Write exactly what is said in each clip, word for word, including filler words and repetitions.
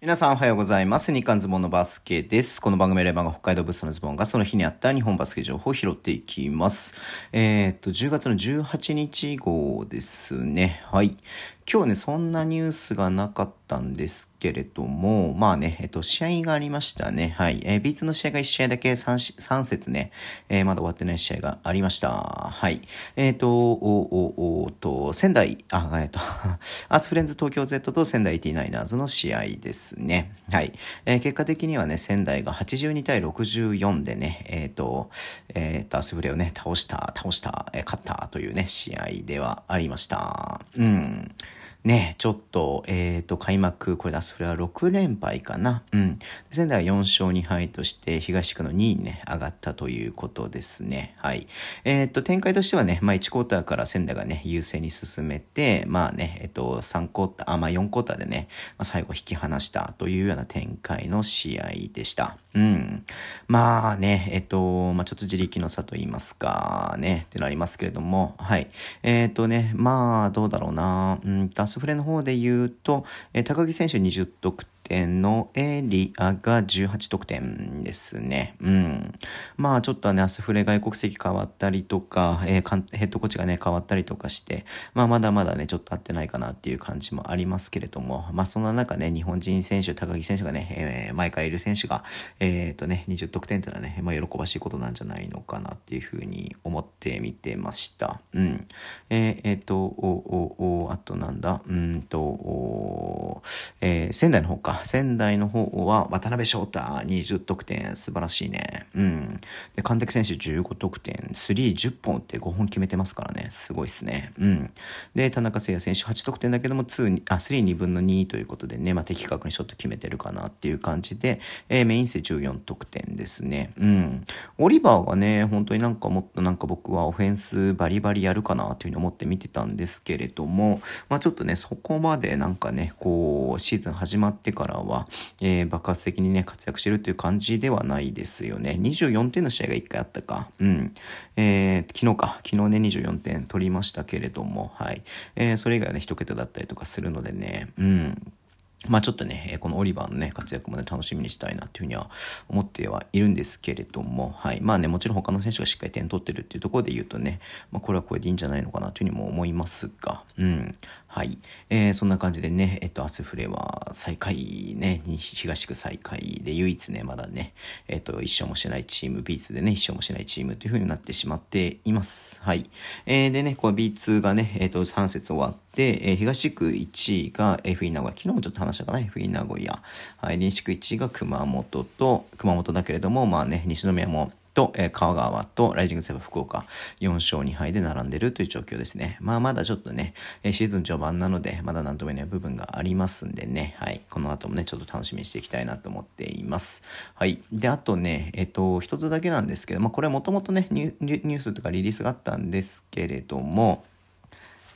皆さんおはようございます。日刊ズボンのバスケです。この番組レバーが北海道ブースのズボンがその日にあった日本バスケ情報を拾っていきます。えー、っと、じゅうがつのじゅうはちにち号ですね。はい。今日ね、そんなニュースがなかったんですけれども、まあね、えっと、試合がありましたね。はい。えー、ビーツー の試合がいち試合だけ 3, 3節ね、えー、まだ終わってない試合がありました。はい。えー、っと、お、お、お、と、仙台、あ、えー、っと、アースフレンズ東京 Z と仙台 エイティナイナーズの試合ですね。はい。えー、結果的にはね、仙台がはちじゅうにたいろくじゅうよんでね、えー、っと、えー、っと、アースフレをね、倒した、倒した、えー、勝ったというね、試合ではありました。うん。ね、ちょっと、えっと、開幕、これアスフレはろくれんぱいかな。うん。仙台はよんしょうにはいとして、東地区のにいにね、上がったということですね。はい。えっと、展開としてはね、まあいちクォーターから仙台がね、優勢に進めて、まあね、えっと、さんクォーター、あ、まあよんクォーターでね、まあ、最後引き離したというような展開の試合でした。うん。まあね、えっと、まあちょっと自力の差と言いますか、ね、っていうのありますけれども、はい。えっとね、まあどうだろうな、うんと、アスフレの方で言うと、えー、高木選手にじゅうとくてんのエリアがじゅうはちとくてんですね。うん。まあちょっとはね、アスフレ外国籍変わったりとか、えー、かんヘッドコーチがね、変わったりとかして、まあまだまだね、ちょっと合ってないかなっていう感じもありますけれども、まあそんな中ね、日本人選手、高木選手がね、えー、前からいる選手が、えー、っとね、にじゅうとくてんというのはね、まあ喜ばしいことなんじゃないのかなっていうふうに思ってみてました。うん。えー、えー、っと、お、お、お、あとなんだ、うんと、えー、仙台の方か。仙台の方は渡辺翔太にじゅうとくてん素晴らしいね。うん。で、神崎選手じゅうごとくてん、スリーじゅっぽん打ってごほん決めてますからね。すごいっすね。うん。で、田中誠也選手はちとくてんだけどもに、あ、スリーにぶんのにということでね、まあ、的確にショット決めてるかなっていう感じで、えー、メイン勢じゅうよんとくてんですね。うん。オリバーがね、本当になんかもっとなんか僕はオフェンスバリバリやるかなというふうに思って見てたんですけれども、まあちょっとね、そこまでなんかね、こう、シーズン始まってからからは、えー、爆発的にね活躍してるという感じではないですよね。にじゅうよんてんの試合がいっかいあったか、うん、えー、昨日か昨日ねにじゅうよんてん取りましたけれども、はい、えー、それ以外はねいちけただったりとかするのでね、うん。まあちょっとね、このオリバーのね、活躍もね、楽しみにしたいなっていうふうには思ってはいるんですけれども、はい。まあね、もちろん他の選手がしっかり点取ってるっていうところで言うとね、まあこれはこれでいいんじゃないのかなというふうにも思いますが、うん。はい。えー、そんな感じでね、えっと、アスフレは最下位ね、東区最下位で唯一ね、まだね、えっと、一勝もしないチーム、ビーツー でね、一勝もしないチームというふうになってしまっています。はい。えー、でね、こう ビーツー がね、えっと、さん節終わって、で、えー、東地区いちいが エフイー 名古屋、昨日もちょっと話したかな、エフイー 名古屋、はい、西地区いちいが熊本と、熊本だけれども、まあね、西宮も、と、えー、川川とライジングセブン福岡よんしょうにはいで並んでるという状況ですね。まあまだちょっとね、えー、シーズン序盤なのでまだ何とも言えない部分がありますんでね、はい、この後もねちょっと楽しみにしていきたいなと思っています。はい、であとねえっ、ー、と一つだけなんですけど、まあこれはもともとねニュ、ニュースとかリリースがあったんですけれども、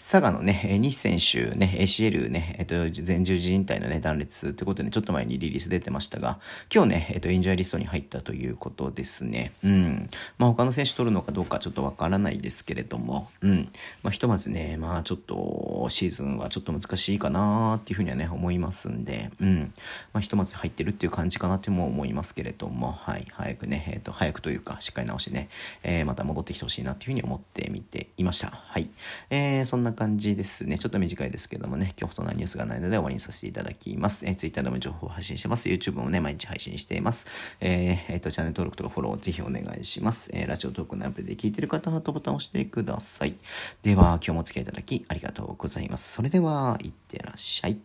佐賀のね、西選手ね、エーシーエル ね、えっと、前十字靭帯のね、断裂ということで、ね、ちょっと前にリリース出てましたが、今日ね、えっと、インジャーリストに入ったということですね。うん。まあ、他の選手取るのかどうかちょっとわからないですけれども、うん。まあ、ひとまずね、まあ、ちょっと、シーズンはちょっと難しいかなっていうふうにはね、思いますんで、うん。まあ、ひとまず入ってるっていう感じかなっても思いますけれども、はい。早くね、えっと、早くというか、しっかり直してね、えー、また戻ってきてほしいなっていうふうに思ってみていました。はい。えー、そんな感じですね。ちょっと短いですけどもね、今日そんなニュースがないので終わりにさせていただきます。えー、Twitter でも情報を発信してます。 YouTube もね毎日配信しています。えーえー、とチャンネル登録とかフォローぜひお願いします。えー、ラジオトークのアプリで聞いてる方はハートボタンを押してください。では今日もお付き合いいただきありがとうございます。それではいってらっしゃい。